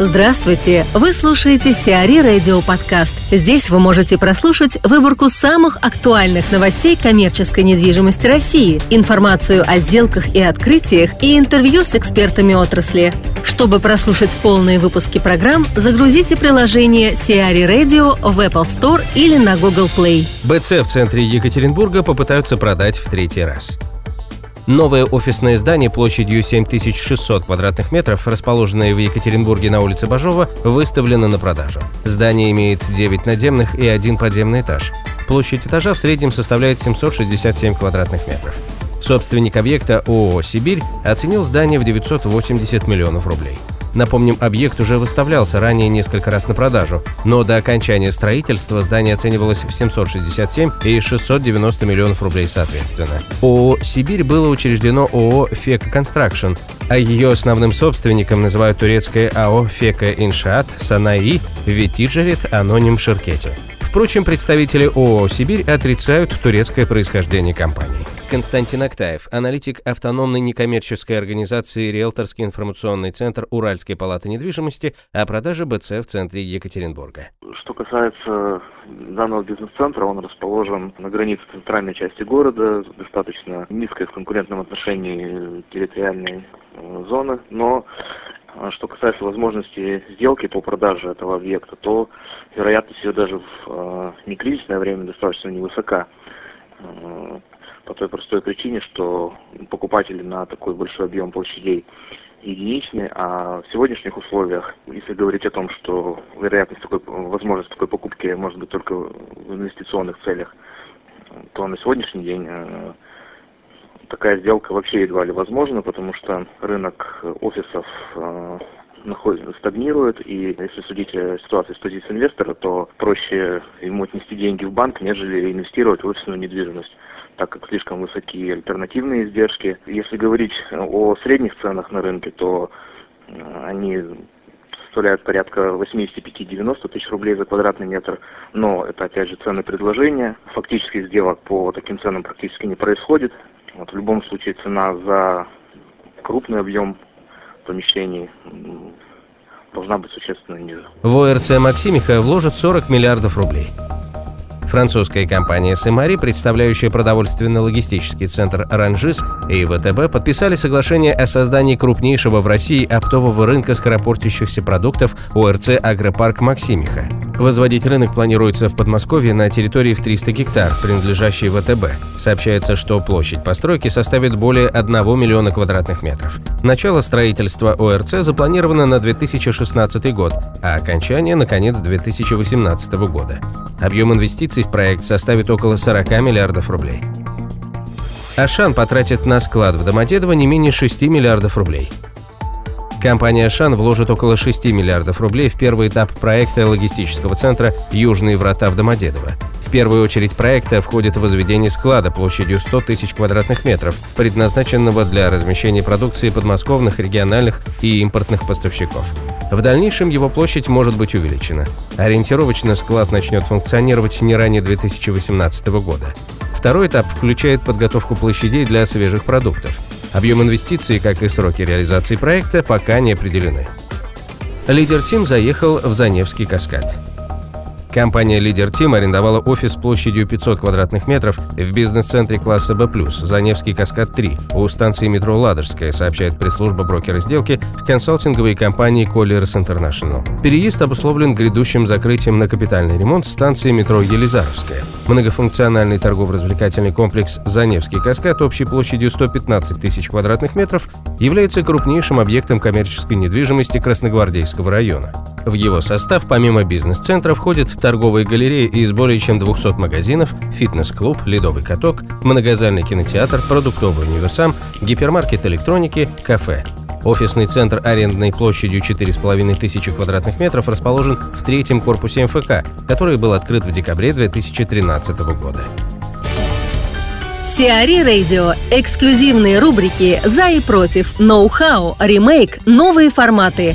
Здравствуйте! Вы слушаете Сиари Рэйдио подкаст. Здесь вы можете прослушать выборку самых актуальных новостей коммерческой недвижимости России, информацию о сделках и открытиях и интервью с экспертами отрасли. Чтобы прослушать полные выпуски программ, загрузите приложение Сиари Рэйдио в Apple Store или на Google Play. БЦ в центре Екатеринбурга попытаются продать в третий раз. Новое офисное здание площадью 7600 квадратных метров, расположенное в Екатеринбурге на улице Бажова, выставлено на продажу. Здание имеет 9 надземных и 1 подземный этаж. Площадь этажа в среднем составляет 767 квадратных метров. Собственник объекта ООО «Сибирь» оценил здание в 980 миллионов рублей. Напомним, объект уже выставлялся ранее несколько раз на продажу, но до окончания строительства здание оценивалось в 767 и 690 миллионов рублей соответственно. ООО «Сибирь» было учреждено ООО «Фека Констракшн», а ее основным собственником называют турецкое АО «Фека Иншаат Санаи Ветиджерет Аноним Ширкети». Впрочем, представители ООО «Сибирь» отрицают турецкое происхождение компании. Константин Октаев, аналитик автономной некоммерческой организации «Риэлторский информационный центр Уральской палаты недвижимости» о продаже БЦ в центре Екатеринбурга. Что касается данного бизнес-центра, он расположен на границе центральной части города, достаточно низкой в конкурентном отношении территориальной зоны, но что касается возможности сделки по продаже этого объекта, то вероятность ее даже в некризисное время достаточно невысока. По той простой причине, что покупатели на такой большой объем площадей единичны, а в сегодняшних условиях, если говорить о том, что вероятность возможность такой покупки может быть только в инвестиционных целях, то на сегодняшний день такая сделка вообще едва ли возможна, потому что рынок офисов стагнирует, и если судить о ситуации с позиции инвестора, то проще ему отнести деньги в банк, нежели инвестировать в офисную недвижимость, так как слишком высокие альтернативные издержки. Если говорить о средних ценах на рынке, то они составляют порядка 85-90 тысяч рублей за квадратный метр, но это опять же цены предложения. Фактически сделок по таким ценам практически не происходит. В любом случае цена за крупный объем помещений должна быть существенно ниже. В ОРЦ «Максимиха» вложат 40 миллиардов рублей. Французская компания «Семари», представляющая продовольственно-логистический центр «Ранжис» и ВТБ, подписали соглашение о создании крупнейшего в России оптового рынка скоропортящихся продуктов ОРЦ «Агропарк Максимиха». Возводить рынок планируется в Подмосковье на территории в 300 гектар, принадлежащей ВТБ. Сообщается, что площадь постройки составит более 1 миллиона квадратных метров. Начало строительства ОРЦ запланировано на 2016 год, а окончание – на конец 2018 года. Объем инвестиций в проект составит около 40 миллиардов рублей. Ашан потратит на склад в Домодедово не менее 6 миллиардов рублей. Компания «Ашан» вложит около 6 миллиардов рублей в первый этап проекта логистического центра «Южные врата» в Домодедово. В первую очередь проекта входит возведение склада площадью 100 тысяч квадратных метров, предназначенного для размещения продукции подмосковных, региональных и импортных поставщиков. В дальнейшем его площадь может быть увеличена. Ориентировочно склад начнет функционировать не ранее 2018 года. Второй этап включает подготовку площадей для свежих продуктов. Объем инвестиций, как и сроки реализации проекта, пока не определены. «Лидер Тим» заехал в Заневский каскад. Компания «Лидер Тим» арендовала офис площадью 500 квадратных метров в бизнес-центре класса «Б+», Заневский каскад 3, у станции метро «Ладожская», сообщает пресс-служба брокера сделки консалтинговой компании «Колерс Интернашнл». Переезд обусловлен грядущим закрытием на капитальный ремонт станции метро «Елизаровская». Многофункциональный торгово-развлекательный комплекс «Заневский каскад» общей площадью 115 тысяч квадратных метров является крупнейшим объектом коммерческой недвижимости Красногвардейского района. В его состав помимо бизнес-центра входят торговые галереи из более чем 200 магазинов, фитнес-клуб, ледовый каток, многозальный кинотеатр, продуктовый универсам, гипермаркет электроники, кафе. Офисный центр арендной площадью 4,5 тысячи квадратных метров расположен в третьем корпусе МФК, который был открыт в декабре 2013 года. Сиари Рэйдио. Эксклюзивные рубрики «За и против», «Ноу-хау», «Ремейк», «Новые форматы».